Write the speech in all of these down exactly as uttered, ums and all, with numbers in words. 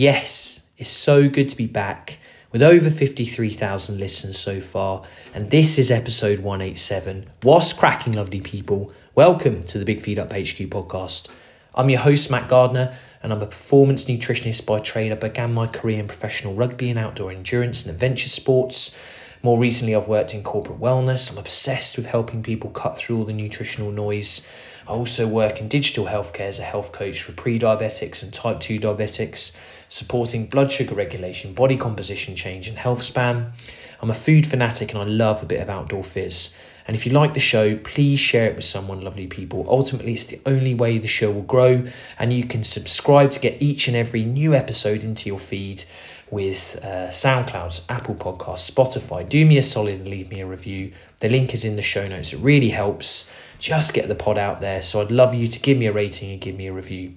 Yes, it's so good to be back with over fifty-three thousand listens so far. And this is episode one eighty-seven. What's cracking, lovely people? Welcome to the Big Feed Up H Q podcast. I'm your host, Matt Gardner, and I'm a performance nutritionist by trade. I began my career in professional rugby and outdoor endurance and adventure sports. More recently, I've worked in corporate wellness. I'm obsessed with helping people cut through all the nutritional noise. I also work in digital healthcare as a health coach for pre-diabetics and type two diabetics, supporting blood sugar regulation, body composition change, and health span. I'm a food fanatic and I love a bit of outdoor fizz. And if you like the show, please share it with someone, lovely people. Ultimately, it's the only way the show will grow, and you can subscribe to get each and every new episode into your feed with uh, SoundClouds, Apple Podcasts, Spotify. Do me a solid and leave me a review. The link is in the show notes. It really helps. Just get the pod out there. So I'd love you to give me a rating and give me a review.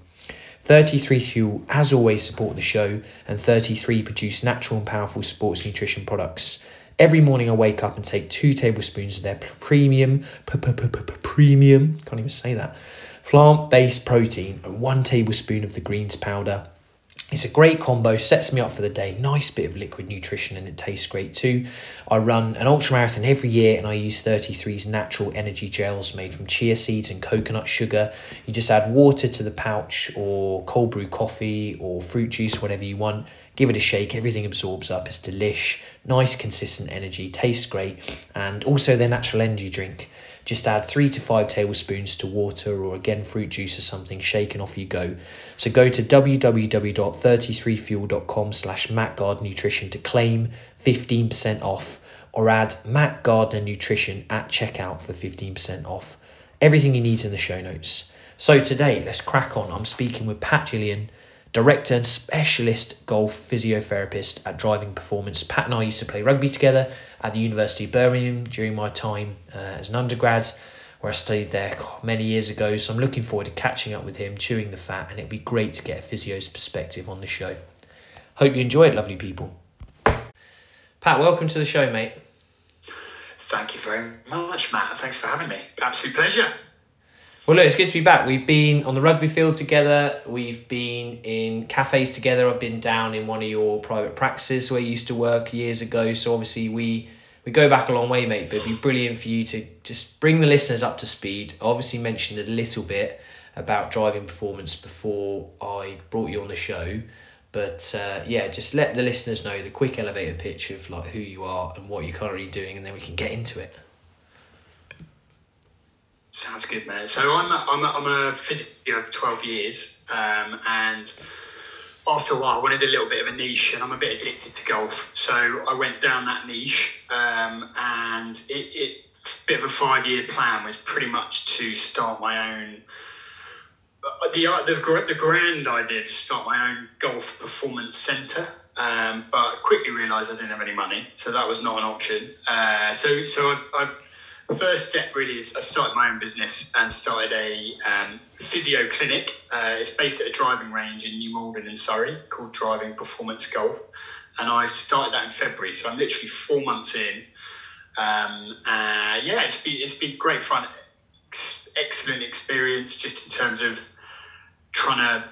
thirty-three fuel, as always, support the show, and thirty-three produce natural and powerful sports nutrition products. Every morning I wake up and take two tablespoons of their premium, premium, can't even say that, plant-based protein and one tablespoon of the greens powder. It's a great combo, sets me up for the day, nice bit of liquid nutrition, and it tastes great too. I run an ultramarathon every year and I use thirty-three's natural energy gels made from chia seeds and coconut sugar. You just add water to the pouch or cold brew coffee or fruit juice, whatever you want. Give it a shake, everything absorbs up, it's delish, nice consistent energy, tastes great. And also their natural energy drink, just add three to five tablespoons to water or again fruit juice or something, shake and off you go. So go to w w w dot thirty-three fuel dot com slash Matt Gardner Nutrition to claim fifteen percent off, or add Matt Gardner Nutrition at checkout for fifteen percent off. Everything you need is in the show notes. So today, let's crack on. I'm speaking with Pat Gillian, director and specialist golf physiotherapist at Driving Performance. Pat and I used to play rugby together at the University of Birmingham during my time uh, as an undergrad, where I studied there many years ago. So I'm looking forward to catching up with him, chewing the fat, and it'd be great to get a physio's perspective on the show. Hope you enjoy it, lovely people. Pat, welcome to the show, mate. Thank you very much, Matt. Thanks for having me. Absolute pleasure. Well, look, it's good to be back. We've been on the rugby field together. We've been in cafes together. I've been down in one of your private practices where you used to work years ago. So obviously we, we go back a long way, mate. But it'd be brilliant for you to just bring the listeners up to speed. I obviously mentioned a little bit about Driving Performance before I brought you on the show. But uh, yeah, just let the listeners know the quick elevator pitch of like who you are and what you're currently doing, and then we can get into it. Sounds good, man. So I'm a, I'm a, I'm a physio for twelve years, um, and after a while I wanted a little bit of a niche, and I'm a bit addicted to golf. So I went down that niche, um, and it, it a bit of a five-year plan was pretty much to start my own. The the the grand idea to start my own golf performance centre, um, but quickly realised I didn't have any money, so that was not an option. Uh, so so I, I've. The first step really is I started my own business and started a um, physio clinic. Uh, it's based at a driving range in New Malden in Surrey called Driving Performance Golf. And I started that in February. So I'm literally four months in. Um, uh, yeah, it's been, it's been great fun. Ex- excellent experience just in terms of trying to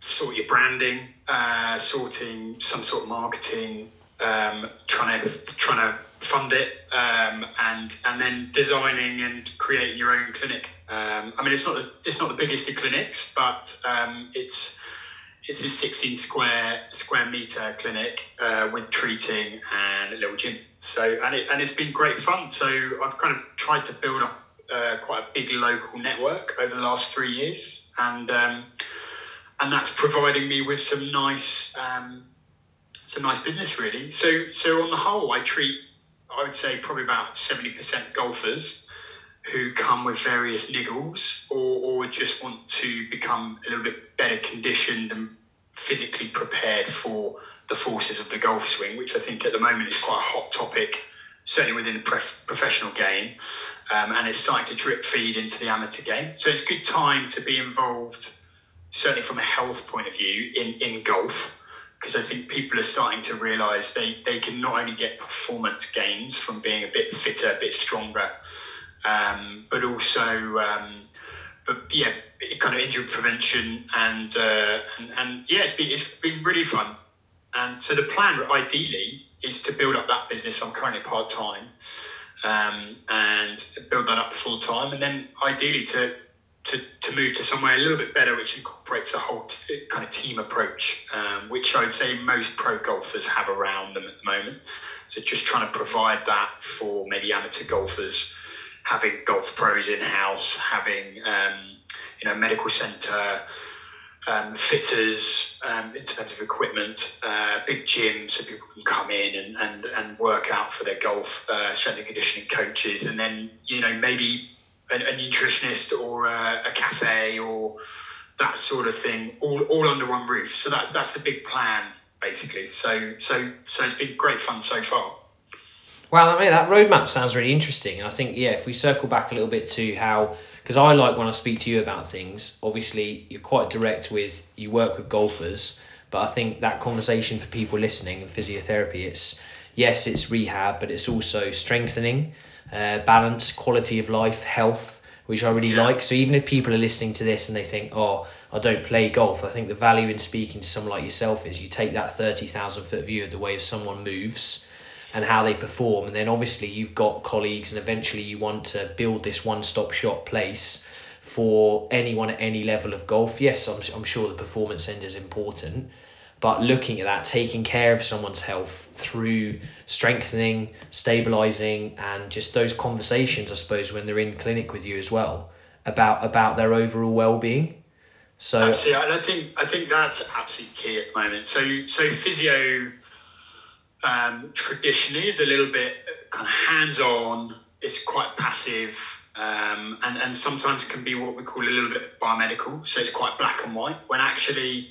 sort your branding, uh, sorting some sort of marketing, um, trying to trying to fund it, um, and and then designing and creating your own clinic. Um, I mean, it's not the, it's not the biggest of clinics, but um, it's it's a sixteen square meter clinic uh, with treating and a little gym. So and it and it's been great fun. So I've kind of tried to build up uh, quite a big local network over the last three years, and um, and that's providing me with some nice um, some nice business really. So so on the whole, I treat, I would say, probably about seventy percent golfers who come with various niggles or, or just want to become a little bit better conditioned and physically prepared for the forces of the golf swing, which I think at the moment is quite a hot topic, certainly within the pref- professional game, um, and it's starting to drip feed into the amateur game. So it's a good time to be involved, certainly from a health point of view, in, in golf, because I think people are starting to realise they, they can not only get performance gains from being a bit fitter, a bit stronger, um, but also, um, but yeah, kind of injury prevention, and uh, and and yeah, it's been it's been really fun. And so the plan ideally is to build up that business. I'm currently part time, um, and build that up full time, and then ideally to to to move to somewhere a little bit better, which incorporates a whole t- kind of team approach, um, which I would say most pro golfers have around them at the moment. So just trying to provide that for maybe amateur golfers, having golf pros in house, having um, you know medical centre, um, fitters um, in terms of equipment, uh, big gyms so people can come in and and, and work out for their golf, uh, strength and conditioning coaches, and then you know maybe an, a nutritionist or a, a cafe or that sort of thing, all all under one roof. So that's that's the big plan basically. So so so it's been great fun so far. Wow, I mean, that roadmap sounds really interesting. And I think, yeah, if we circle back a little bit to how, because I like when I speak to you about things, obviously you're quite direct with, you work with golfers, but I think that conversation for people listening in physiotherapy, it's, yes, it's rehab, but it's also strengthening, uh, balance, quality of life, health, which I really yeah. like. So even if people are listening to this and they think, oh, I don't play golf, I think the value in speaking to someone like yourself is you take that thirty thousand foot view of the way someone moves and how they perform, and then obviously you've got colleagues, and eventually you want to build this one-stop shop place for anyone at any level of golf. Yes, I'm, I'm sure the performance end is important, but looking at that, taking care of someone's health through strengthening, stabilising, and just those conversations, I suppose, when they're in clinic with you as well, about about their overall well-being. So absolutely, and I think I think that's absolutely key at the moment. So so physio. Um, traditionally is a little bit kind of hands-on, it's quite passive, um, and, and sometimes can be what we call a little bit biomedical, so it's quite black and white, when actually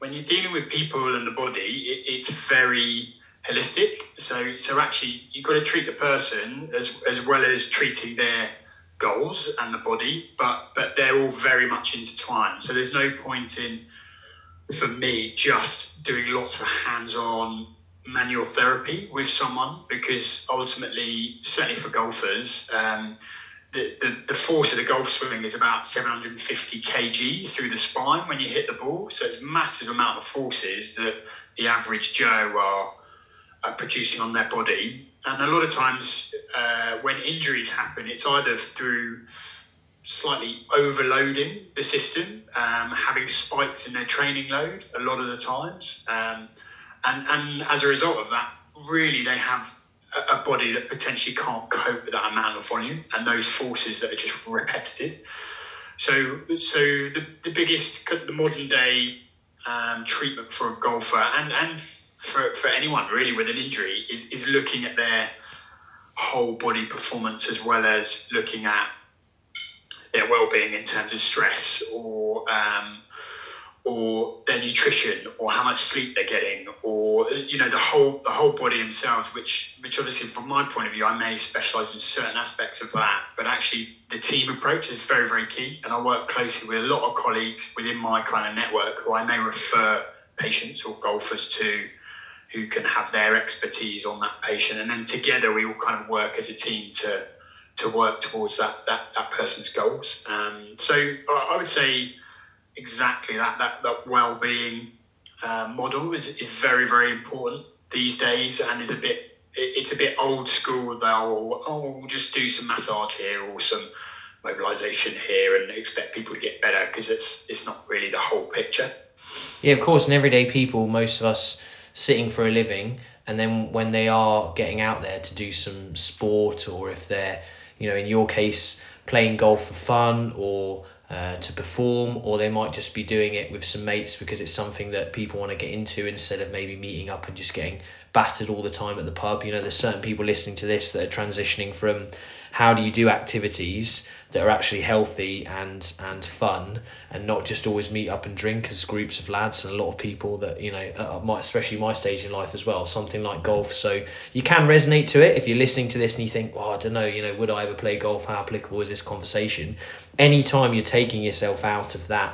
when you're dealing with people and the body, it, it's very holistic. So so actually you've got to treat the person as as well as treating their goals and the body, but but they're all very much intertwined. So there's no point in, for me, just doing lots of hands-on manual therapy with someone, because ultimately, certainly for golfers, um, the, the, the force of the golf swing is about seven hundred fifty kilograms through the spine when you hit the ball. So it's a massive amount of forces that the average Joe are, are producing on their body. And a lot of times uh, when injuries happen, it's either through slightly overloading the system, um, having spikes in their training load a lot of the times, um, And, and as a result of that, really they have a, a body that potentially can't cope with that amount of volume and those forces that are just repetitive. So so the, the biggest, the modern day um, treatment for a golfer and, and for, for anyone really with an injury is, is looking at their whole body performance as well as looking at their well-being in terms of stress or um, or their nutrition or how much sleep they're getting, or you know the whole the whole body themselves, which which obviously from my point of view I may specialize in certain aspects of that, but actually the team approach is very very key, and I work closely with a lot of colleagues within my kind of network who I may refer patients or golfers to, who can have their expertise on that patient, and then together we all kind of work as a team to to work towards that that, that person's goals. Um, so I would say exactly that that, that well-being uh, model is, is very very important these days, and is a bit it, it's a bit old school. They'll oh we'll just do some massage here or some mobilization here and expect people to get better, because it's it's not really the whole picture. Yeah, of course. And everyday people, most of us sitting for a living, and then when they are getting out there to do some sport, or if they're you know in your case playing golf for fun or Uh, to perform, or they might just be doing it with some mates because it's something that people want to get into, instead of maybe meeting up and just getting battered all the time at the pub. You know, there's certain people listening to this that are transitioning from how do you do activities that are actually healthy and and fun, and not just always meet up and drink as groups of lads. And a lot of people that, you know, at my, especially my stage in life as well, something like golf. So you can resonate to it if you're listening to this and you think, well, I don't know, you know, would I ever play golf? How applicable is this conversation? Anytime you're taking yourself out of that,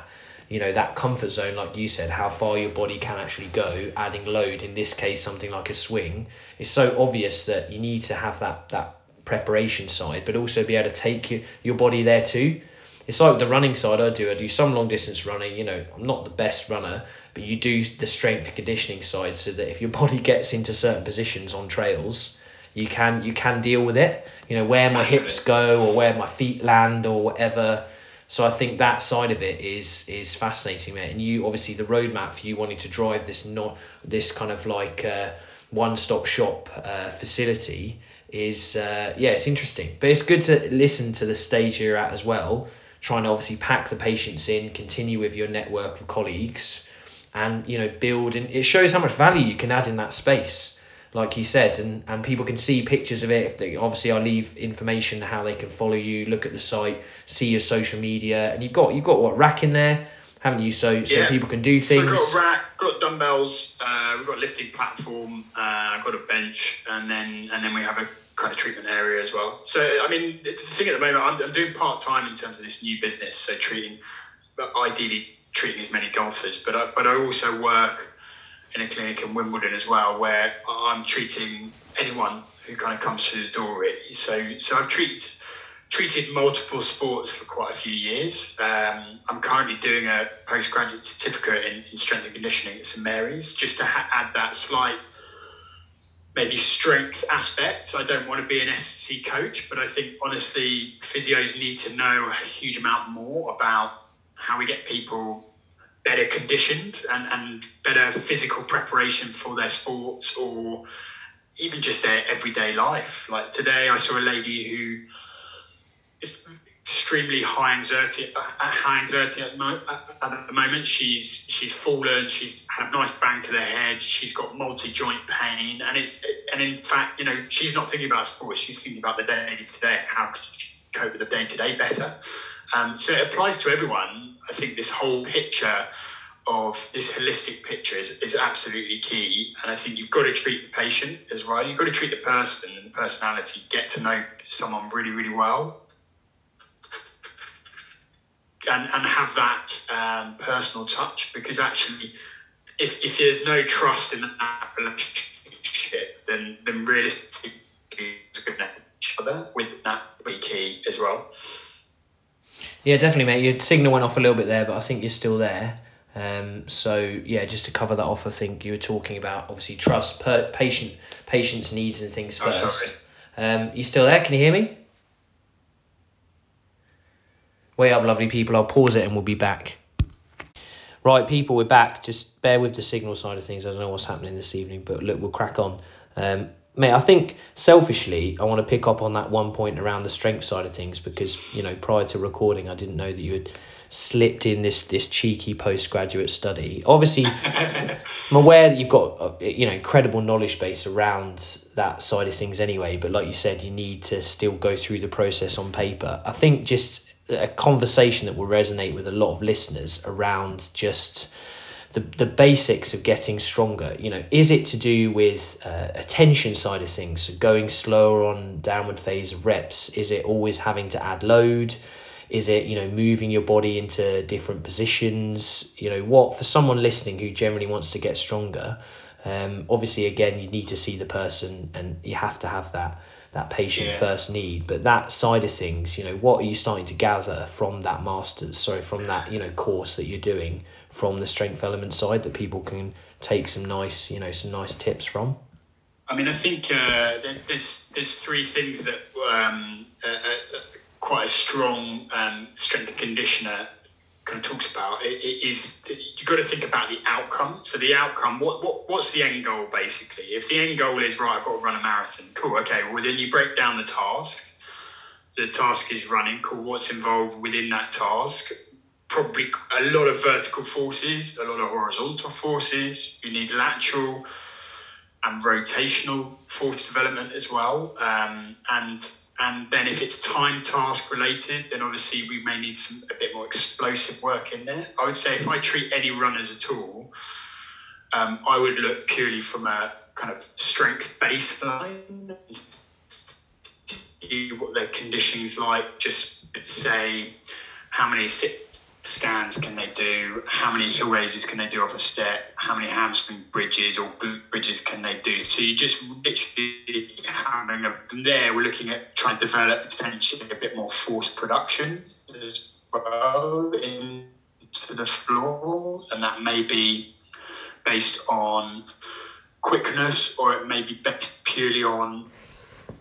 you know, that comfort zone, like you said, how far your body can actually go, adding load, in this case, something like a swing, it's so obvious that you need to have that that preparation side, but also be able to take your, your body there too. it's like the running side I do. I do some long distance running. You know, I'm not the best runner, but you do the strength and conditioning side so that if your body gets into certain positions on trails, you can you can deal with it. You know, where my Absolutely. hips go or where my feet land or whatever. So I think that side of it is is fascinating, mate. And you obviously the roadmap for you wanting to drive this not this kind of like uh, one stop shop uh, facility is uh, yeah, it's interesting. But it's good to listen to the stage you're at as well. Trying to obviously pack the patients in, continue with your network of colleagues, and you know build. And it shows how much value you can add in that space, like you said. And and people can see pictures of it. If they, obviously, I leave information how they can follow you, look at the site, see your social media, and you've got you've got what rack in there, haven't you? So so yeah. people can do things. So I've got a rack, got dumbbells. Uh, we've got a lifting platform. Uh, I've got a bench, and then and then we have a kind of treatment area as well. So I mean, the thing at the moment, I'm, I'm doing part time in terms of this new business. So treating, ideally treating as many golfers, but I, but I also work in a clinic in Wimbledon as well, where I'm treating anyone who kind of comes through the door, really. So so I've treated treated multiple sports for quite a few years. Um, I'm currently doing a postgraduate certificate in, in strength and conditioning at St Mary's, just to ha- add that slight maybe strength aspect. I don't want to be an S C coach, but I think honestly physios need to know a huge amount more about how we get people better conditioned and, and better physical preparation for their sports or even just their everyday life. Like today I saw a lady who is extremely high anxiety, high anxiety at, mo- at the moment. She's she's fallen, she's had a nice bang to the head, she's got multi-joint pain, and it's and in fact, you know, she's not thinking about sports, she's thinking about the day-to-day, how could she cope with the day-to-day better. Um, so it applies to everyone. I think this whole picture of this holistic picture is, is absolutely key. And I think you've got to treat the patient as well. You've got to treat the person and the personality, get to know someone really, really well. And, and have that um, personal touch, because actually if, if there's no trust in that relationship, then, then realistically it's going to help each other with that be key as well. Yeah, definitely, mate. Your signal went off a little bit there, but I think you're still there. Um, so yeah, just to cover that off, I think you were talking about obviously trust, per, patient, patients' needs and things first. Oh, sorry. Um, you still there? Can you hear me? Way up, lovely people. I'll pause it and we'll be back. Right, people, we're back. Just bear with the signal side of things. I don't know what's happening this evening, but look, we'll crack on. Um, Mate, I think selfishly, I want to pick up on that one point around the strength side of things because, you know, prior to recording, I didn't know that you had slipped in this this cheeky postgraduate study. Obviously, I'm aware that you've got, you know, incredible knowledge base around that side of things anyway. But like you said, you need to still go through the process on paper. I think just a conversation that will resonate with a lot of listeners around just the the basics of getting stronger. You know, is it to do with uh, attention side of things, so going slower on downward phase of reps? Is it always having to add load? Is it, you know, moving your body into different positions? You know, what for someone listening who generally wants to get stronger, um, obviously again you need to see the person and you have to have that that patient yeah. first need. But that side of things, you know, what are you starting to gather from that master's sorry from that you know course that you're doing from the strength element side that people can take some nice, you know, some nice tips from? I mean, I think uh, there's there's three things that um, uh, uh, quite a strong um, strength conditioner kind of talks about. It, it is you've got to think about the outcome. So the outcome, what, what what's the end goal basically? If the end goal is, right, I've got to run a marathon, cool, okay, well then you break down the task. The task is running, cool, what's involved within that task? Probably a lot of vertical forces, a lot of horizontal forces. You need lateral and rotational force development as well. Um, and and then if it's time task related, then obviously we may need some a bit more explosive work in there. I would say if I treat any runners at all, um, I would look purely from a kind of strength baseline and see what their conditioning's like. Just say how many sit stands can they do, how many hill raises can they do off a step, how many hamstring bridges or glute bridges can they do. So you just literally hammering up from there. We're looking at trying to develop potentially a bit more force production as throw into the floor, and that may be based on quickness, or it may be based purely on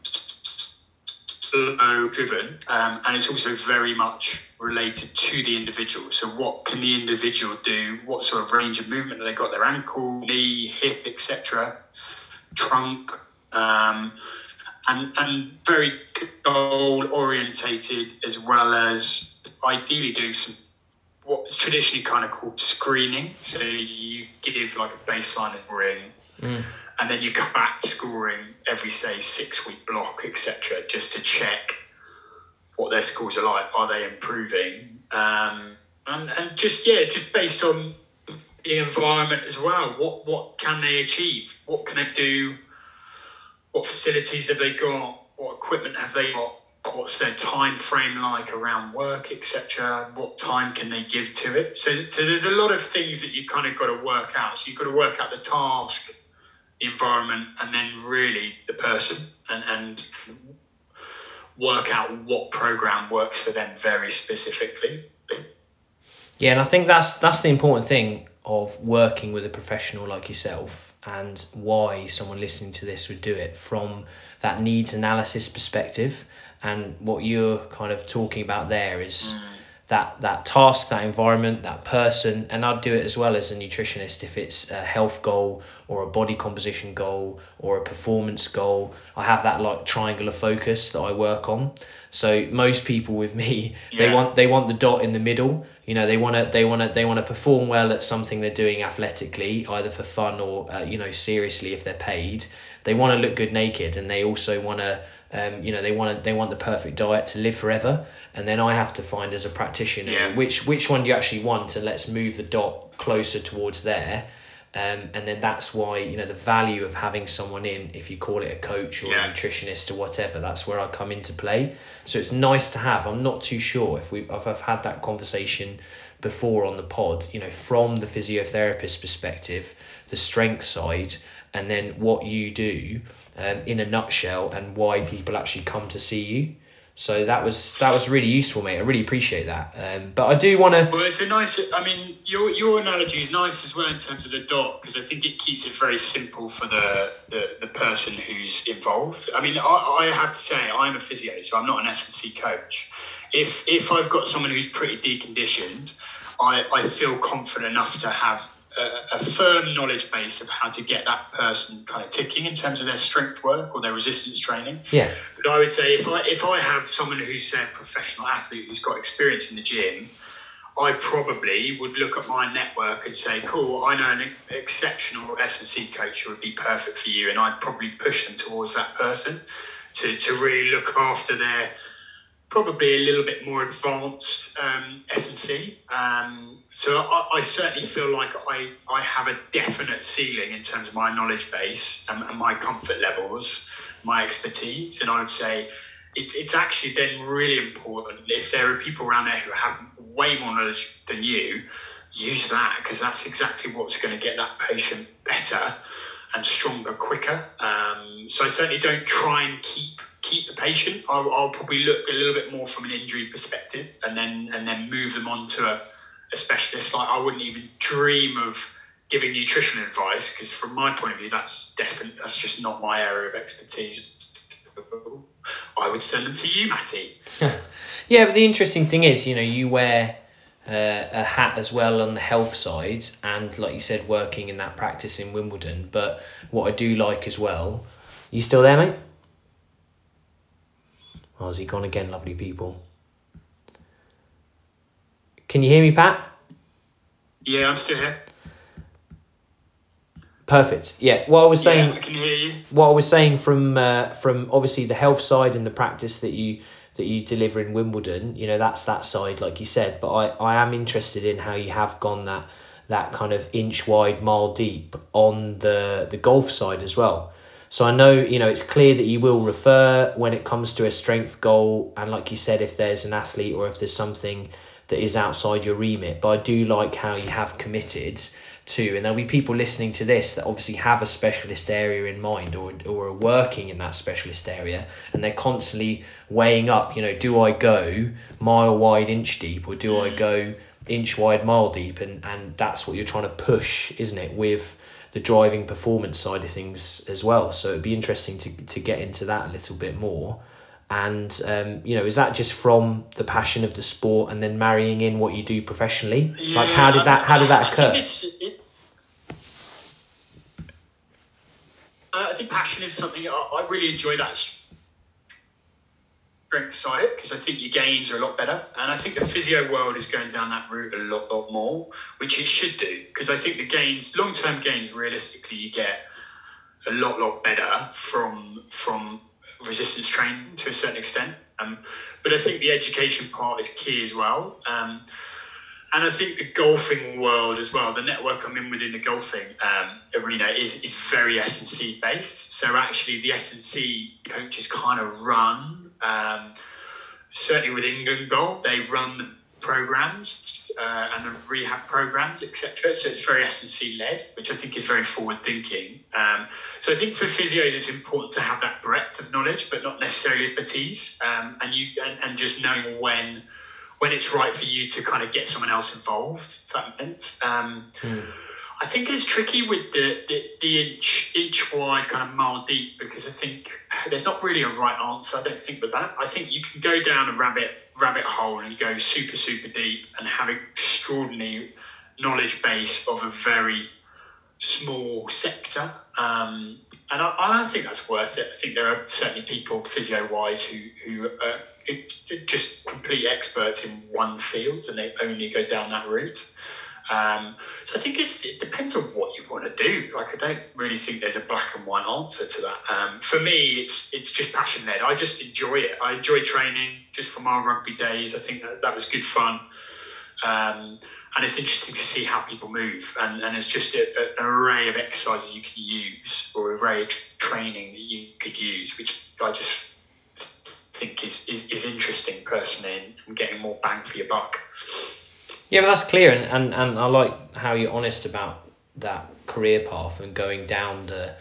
slow driven, um, and it's also very much related to the individual. So what can the individual do? What sort of range of movement have they got? Their ankle, knee, hip, et cetera, trunk, um, and and very goal orientated, as well as ideally doing some what is traditionally kind of called screening. So you give like a baseline of ring. Mm. And then you come back scoring every, say, six-week block, et cetera, just to check what their scores are like. Are they improving? Um, and, and just, yeah, just based on the environment as well. What what can they achieve? What can they do? What facilities have they got? What equipment have they got? What's their time frame like around work, et cetera? What time can they give to it? So, so there's a lot of things that you kind of got to work out. So you've got to work out the task, the environment, and then really the person, and, and work out what program works for them very specifically. Yeah, and I think that's that's the important thing of working with a professional like yourself, and why someone listening to this would do it from that needs analysis perspective. And what you're kind of talking about there is mm. that that task, that environment, that person, and I'd do it as well as a nutritionist if it's a health goal or a body composition goal or a performance goal. I have that like triangle of focus that I work on. So most people with me, yeah. they want they want the dot in the middle. You know, they want to they want to they want to perform well at something they're doing athletically, either for fun or uh, you know, seriously if they're paid. They want to look good naked, and they also want to, um, you know, they want to, they want the perfect diet to live forever. And then I have to find as a practitioner, yeah. which which one do you actually want, and let's move the dot closer towards there. Um, and then that's why, you know, the value of having someone in, if you call it a coach or yeah. a nutritionist or whatever, that's where I come into play. So it's nice to have. I'm not too sure if we if I've had that conversation before on the pod, you know, from the physiotherapist perspective, the strength side, and then what you do um, in a nutshell, and why people actually come to see you. So that was that was really useful, mate. I really appreciate that. Um, but I do want to... Well, it's a nice... I mean, your your analogy is nice as well in terms of the dot, because I think it keeps it very simple for the, the, the person who's involved. I mean, I, I have to say, I'm a physio, so I'm not an S and C coach. If if I've got someone who's pretty deconditioned, I, I feel confident enough to have a firm knowledge base of how to get that person kind of ticking in terms of their strength work or their resistance training. Yeah. But I would say if I if I have someone who's, say, a professional athlete who's got experience in the gym, I probably would look at my network and say, cool, I know an exceptional S and C coach who would be perfect for you, and I'd probably push them towards that person to, to really look after their probably a little bit more advanced um, S and C. Um, so I, I certainly feel like I, I have a definite ceiling in terms of my knowledge base and, and my comfort levels, my expertise. And I would say it, it's actually then really important if there are people around there who have way more knowledge than you, use that, because that's exactly what's going to get that patient better and stronger quicker. Um, so I certainly don't try and keep keep the patient. I'll, I'll probably look a little bit more from an injury perspective, and then and then move them on to a, a specialist. Like, I wouldn't even dream of giving nutritional advice, because from my point of view, that's definitely that's just not my area of expertise. I would send them to you, Matty. Yeah, but the interesting thing is, you know, you wear uh, a hat as well on the health side, and like you said, working in that practice in Wimbledon. But what I do like as well, you still there, mate? Oh, is he gone again, lovely people? Can you hear me, Pat? Yeah, I'm still here. Perfect. Yeah, what I was saying. Yeah, I can hear you. What I was saying from uh, from obviously the health side and the practice that you that you deliver in Wimbledon, you know, that's that side, like you said. But I, I am interested in how you have gone that that kind of inch wide, mile deep on the the golf side as well. So I know, you know, it's clear that you will refer when it comes to a strength goal. And like you said, if there's an athlete or if there's something that is outside your remit. But I do like how you have committed to, and there'll be people listening to this that obviously have a specialist area in mind, or or are working in that specialist area, and they're constantly weighing up, you know, do I go mile wide, inch deep, or do I go inch wide, mile deep? And and that's what you're trying to push, isn't it, with the driving performance side of things as well. So it'd be interesting to to get into that a little bit more. And um, you know, is that just from the passion of the sport and then marrying in what you do professionally? Yeah, like, how did that how did that occur? I think, it's, it, I think passion is something I, I really enjoy, that strength side, because I think your gains are a lot better, and I think the physio world is going down that route a lot, lot more, which it should do, because I think the gains, long term gains, realistically, you get a lot, lot better from from. resistance training to a certain extent, um, but I think the education part is key as well, um, and I think the golfing world as well, the network I'm in within the golfing um, arena is, is very S and C based, so actually the S and C coaches kind of run, um, certainly with England Gold, they run the programs uh, and the rehab programs, etc., so it's very S and C led, which I think is very forward thinking, um, so I think for physios it's important to have that breadth of knowledge but not necessarily expertise, um, and you and, and just knowing when when it's right for you to kind of get someone else involved, if that meant. um, hmm. I think it's tricky with the, the, the inch, inch wide, kind of mile deep, because I think there's not really a right answer, I don't think, with that. I think you can go down a rabbit rabbit hole and go super, super deep and have an extraordinary knowledge base of a very small sector. Um, and I, I think that's worth it. I think there are certainly people physio-wise who, who are just complete experts in one field and they only go down that route. Um, so I think it's, it depends on what you want to do. Like, I don't really think there's a black and white answer to that. Um, for me, it's it's just passion led. I just enjoy it. I enjoy training just from our rugby days. I think that, that was good fun. Um, and it's interesting to see how people move. And, and it's just a, a, an array of exercises you can use, or an array of training that you could use, which I just think is, is, is interesting personally, and getting more bang for your buck. Yeah, but that's clear, and, and, and I like how you're honest about that career path and going down the,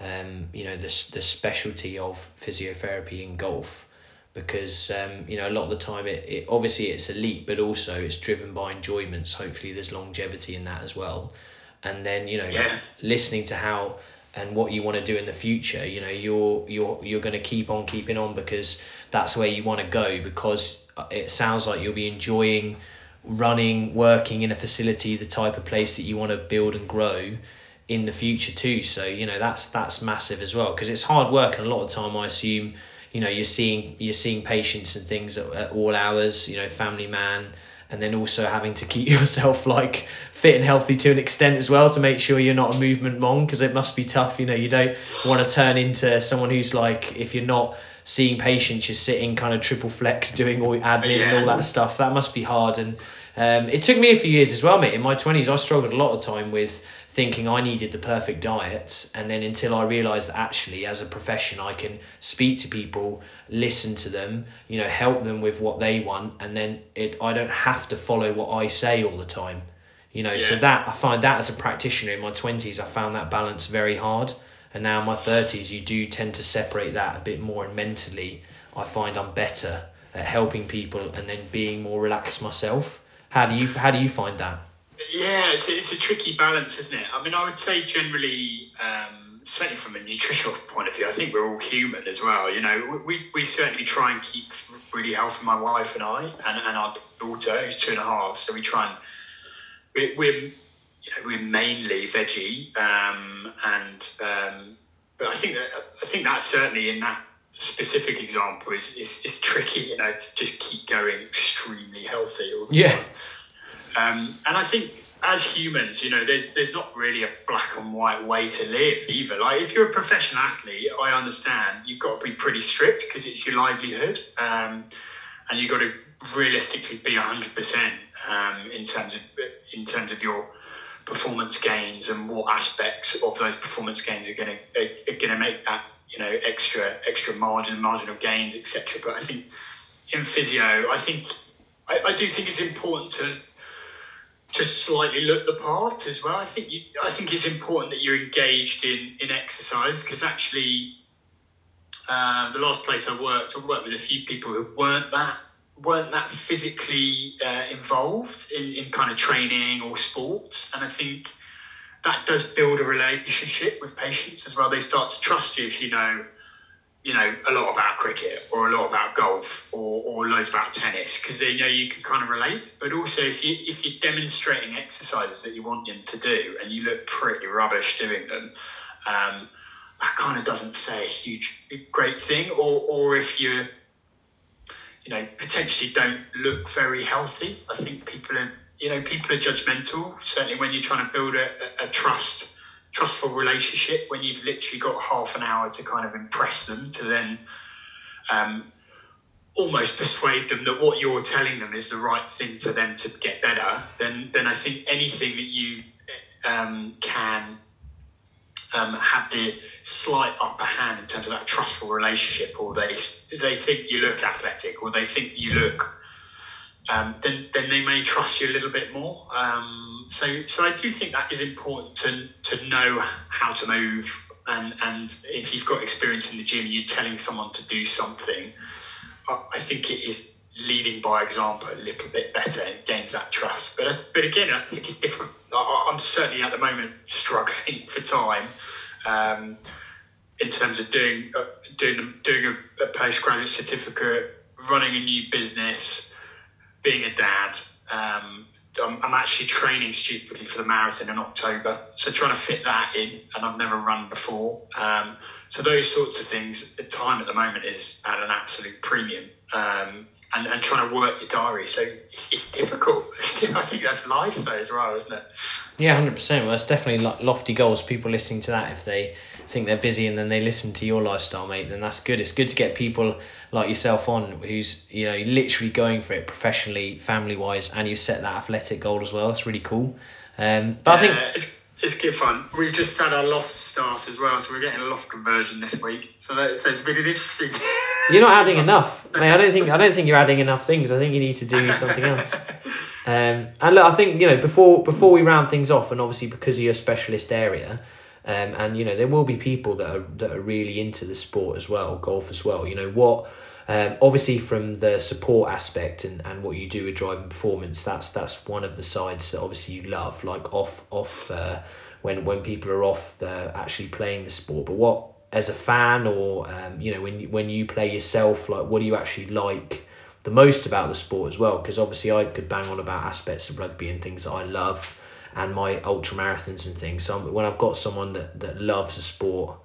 um, you know, the the specialty of physiotherapy in golf, because um, you know, a lot of the time it, it obviously it's a leap, but also it's driven by enjoyment. So hopefully there's longevity in that as well, and then you know, yeah. listening to how and what you want to do in the future, you know, you're you're you're going to keep on keeping on because that's where you want to go, because it sounds like you'll be enjoying running, working in a facility, the type of place that you want to build and grow in the future too. So you know, that's that's massive as well, because it's hard work, and a lot of time I assume, you know, you're seeing you're seeing patients and things at, at all hours, you know, family man, and then also having to keep yourself like fit and healthy to an extent as well, to make sure you're not a movement monk, because it must be tough. You know, you don't want to turn into someone who's like, if you're not seeing patients, you're sitting kind of triple flex doing all admin yeah. and all that stuff. That must be hard. And um, it took me a few years as well, mate. In my twenties, I struggled a lot of time with thinking I needed the perfect diet, and then until I realised that actually as a profession I can speak to people, listen to them, you know, help them with what they want, and then it I don't have to follow what I say all the time, you know. yeah. So that I find that as a practitioner in my twenties, I found that balance very hard. And now in my thirties, you do tend to separate that a bit more, and mentally I find I'm better at helping people and then being more relaxed myself. How do you how do you find that? Yeah, it's, it's a tricky balance, isn't it? I mean, I would say generally, um, certainly from a nutritional point of view, I think we're all human as well. You know, we we certainly try and keep really healthy, my wife and I, and, and our daughter who's two and a half. So we try and we, we're... You know, we're mainly veggie, um, and um, but I think that I think that certainly in that specific example is is, is tricky, you know, to just keep going extremely healthy all the yeah. time. Um, and I think as humans, you know, there's there's not really a black and white way to live either. Like, if you're a professional athlete, I understand you've got to be pretty strict because it's your livelihood, um, and you've got to realistically be one hundred percent um, in terms of in terms of your performance gains and what aspects of those performance gains are going to are, are going to make that, you know, extra extra margin marginal gains, etc. But I think in physio, I think I, I do think it's important to just slightly look the part as well. I think you, I think it's important that you're engaged in in exercise, because actually um, the last place I worked, I worked with a few people who weren't that weren't that physically uh, involved in in kind of training or sports, and I think that does build a relationship with patients as well. They start to trust you if you know you know a lot about cricket or a lot about golf or, or loads about tennis, because they know you can kind of relate. But also if you if you're demonstrating exercises that you want them to do and you look pretty rubbish doing them, um that kind of doesn't say a huge great thing. Or or if you're you know potentially don't look very healthy, I think people are you know people are judgmental, certainly when you're trying to build a, a trust trustful relationship, when you've literally got half an hour to kind of impress them, to then um, almost persuade them that what you're telling them is the right thing for them to get better. Then then I think anything that you um, can um, have the slight upper hand in terms of that trustful relationship, or they they think you look athletic, or they think you look Um, then, then they may trust you a little bit more. Um, so, so I do think that is important to to know how to move, and and if you've got experience in the gym, you're telling someone to do something. I, I think it is leading by example a little bit better and gains that trust. But but again, I think it's different. I, I'm certainly at the moment struggling for time um, in terms of doing uh, doing doing a, a postgraduate certificate, running a new business, being a dad. um, I'm, I'm actually training stupidly for the marathon in October, so trying to fit that in, and I've never run before. Um, so those sorts of things, the time at the moment is at an absolute premium, um, and, and trying to work your diary. So it's, it's difficult. I think that's life though as well, isn't it? Yeah, one hundred percent. Well, that's definitely lofty goals. People listening to that, if they think they're busy and then they listen to your lifestyle, mate, then that's good. It's good to get people like yourself on who's, you know, literally going for it professionally, family-wise, and you set that athletic goal as well. That's really cool. Um, but yeah, I think it's, it's good fun. We've just had our loft start as well, so we're getting a loft conversion this week. So, that, so it's been an interesting. You're not adding enough, mate. I don't think I don't think you're adding enough things. I think you need to do something else. Um, and look, I think, you know, before before we round things off, and obviously because of your specialist area, um, and you know there will be people that are that are really into the sport as well, golf as well. You know what, um, obviously from the support aspect and, and what you do with Driving Performance, that's that's one of the sides that obviously you love, like off off uh, when when people are off the actually playing the sport. But what as a fan, or um, you know when you, when you play yourself, like what do you actually like the most about the sport as well? Because obviously I could bang on about aspects of rugby and things that I love and my ultra marathons and things. So when I've got someone that, that loves a sport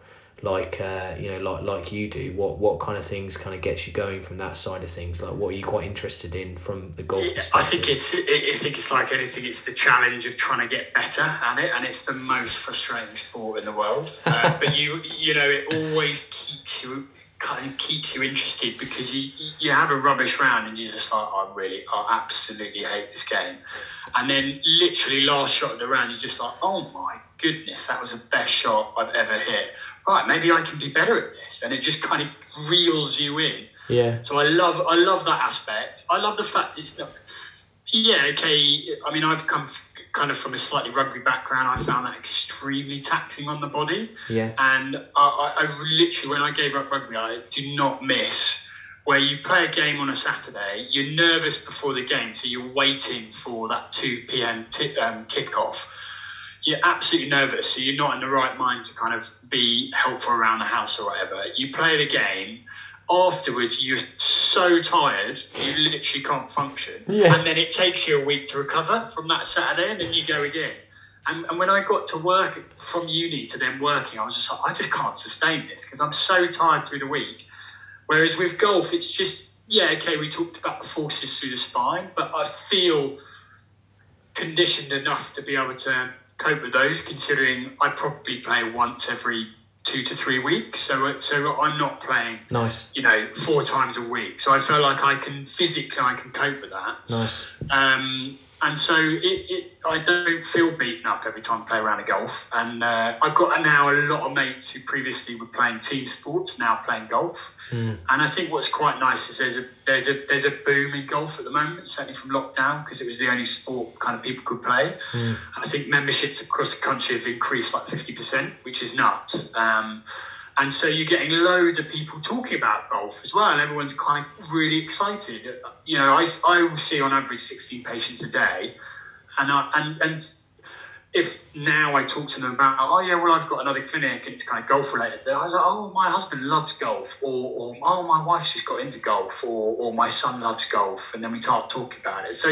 like uh, you know like like you do, what what kind of things kind of gets you going from that side of things? Like what are you quite interested in from the golf perspective? I think it's I think it's like anything. It's the challenge of trying to get better at it, and it's the most frustrating sport in the world. Uh, but you you know it always keeps you. kind of keeps you interested, because you you have a rubbish round and you're just like, I really I absolutely hate this game, and then literally last shot of the round you're just like, oh my goodness, that was the best shot I've ever hit. Right, maybe I can be better at this, and it just kind of reels you in. Yeah, so I love I love that aspect. I love the fact it's not yeah okay I mean I've come f- kind of from a slightly rugby background. I found that extremely taxing on the body. Yeah. And I, I, I literally, when I gave up rugby, I do not miss where you play a game on a Saturday, you're nervous before the game, so you're waiting for that two p.m. t- um, kickoff. You're absolutely nervous, so you're not in the right mind to kind of be helpful around the house or whatever. You play the game, afterwards you're so tired you literally can't function. Yeah. And then it takes you a week to recover from that Saturday, and then you go again. And, and when I got to work from uni to then working, I was just like, I just can't sustain this because I'm so tired through the week. Whereas with golf, it's just yeah okay we talked about the forces through the spine, but I feel conditioned enough to be able to cope with those, considering I probably play once every two to three weeks, so so I'm not playing nice you know four times a week, so I feel like I can physically I can cope with that. Nice. Um And so it, it, I don't feel beaten up every time I play around a golf. And uh, I've got now a lot of mates who previously were playing team sports, now playing golf. Mm. And I think what's quite nice is there's a there's a there's a boom in golf at the moment, certainly from lockdown, because it was the only sport kind of people could play. Mm. And I think memberships across the country have increased like fifty percent, which is nuts. Um, and so you're getting loads of people talking about golf as well. And everyone's kind of really excited. You know, I, I will see on average sixteen patients a day. And, I, and and if now I talk to them about, oh, yeah, well, I've got another clinic and it's kind of golf related, then I was like, oh, my husband loves golf, or, or oh, my wife's just got into golf, or, or my son loves golf. And then we start talking about it. So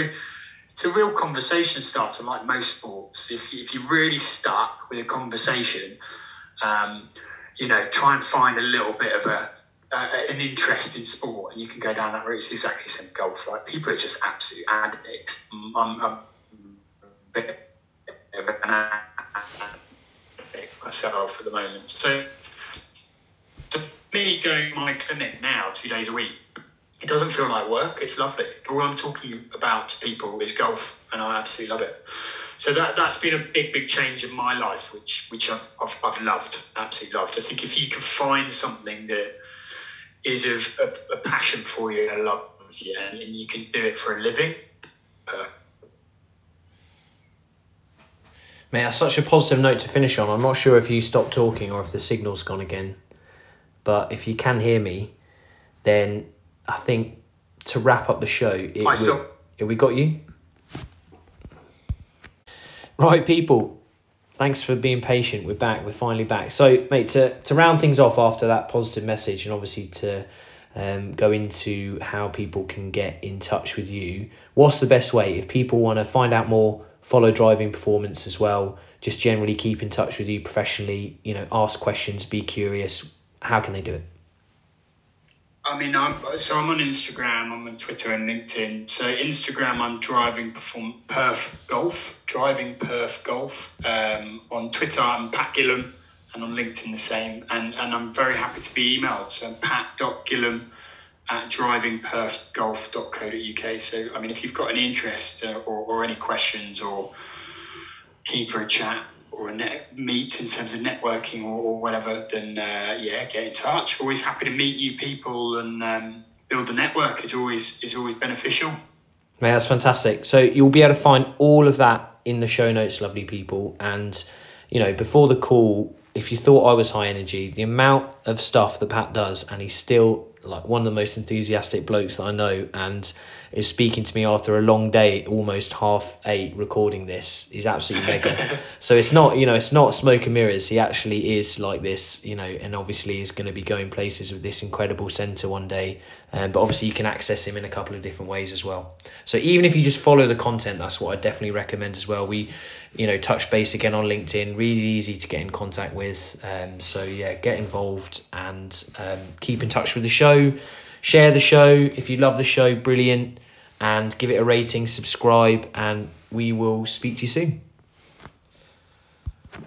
it's a real conversation starter, like most sports. If, if you're really stuck with a conversation, um, you know, try and find a little bit of a uh, an interest in sport, and you can go down that route. It's exactly the same golf, right? People are just absolute addicts. I'm, I'm a bit of an addict myself at the moment. So, to me, going to my clinic now two days a week, it doesn't feel like work. It's lovely. All I'm talking about to people is golf, and I absolutely love it. So that, that's been a big, big change in my life, which which I've, I've I've loved, absolutely loved. I think if you can find something that is of a, a passion for you and a love of you, and you can do it for a living. Uh, Mate, that's such a positive note to finish on. I'm not sure if you stopped talking or if the signal's gone again. But if you can hear me, then I think to wrap up the show... It I still... Would, have we got you? Right, people, thanks for being patient. We're back. We're finally back. So, mate, to, to round things off after that positive message, and obviously to um, go into how people can get in touch with you, what's the best way? If people want to find out more, follow Driving Performance as well, just generally keep in touch with you professionally, you know, ask questions, be curious, how can they do it? I mean, I'm, so I'm on Instagram, I'm on Twitter and LinkedIn. So Instagram, I'm Driving Perform Perf Golf, Driving Perf Golf. Um, on Twitter, I'm Pat Gillian, and on LinkedIn the same. And and I'm very happy to be emailed. So I'm pat.gillian at driving perf golf dot co dot uk. So, I mean, if you've got any interest uh, or, or any questions, or keen for a chat, or a net meet in terms of networking, or, or whatever, then uh, yeah, get in touch. Always happy to meet new people, and um, build the network is always is always beneficial. Yeah, that's fantastic. So you'll be able to find all of that in the show notes, lovely people. And you know, before the call, if you thought I was high energy, the amount of stuff that Pat does, and he's still like one of the most enthusiastic blokes that I know, and is speaking to me after a long day, almost half eight, recording this, is absolutely mega. So it's not, you know, it's not smoke and mirrors. He actually is like this, you know, and obviously is going to be going places with this incredible centre one day. Um, but obviously you can access him in a couple of different ways as well. So even if you just follow the content, that's what I definitely recommend as well. We, you know, touch base again on LinkedIn, really easy to get in contact with. Um, so yeah, get involved, and um, keep in touch with the show. Share the show if you love the show, brilliant, and give it a rating, subscribe, and we will speak to you soon.